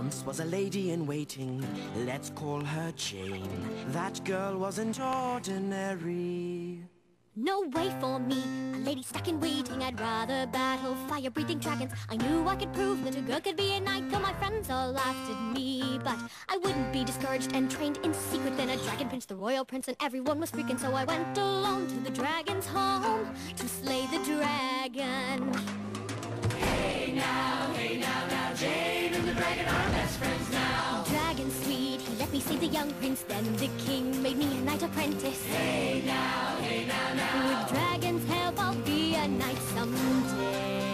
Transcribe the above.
Once was a lady in waiting, let's call her Jane. That girl wasn't ordinary. No way for me, a lady stuck in waiting. I'd rather battle fire-breathing dragons. I knew I could prove that a girl could be a knight, though my friends all laughed at me. But I wouldn't be discouraged and trained in secret. Then a dragon pinched the royal prince and everyone was freaking. So I went alone to the dragon's home to slay the dragon. Hey now, now Jane and the dragon are best friends now. Dragon sweet, he let me save the young prince. Then the king made me a knight apprentice. Hey now, now. With dragon's help, I'll be a knight someday.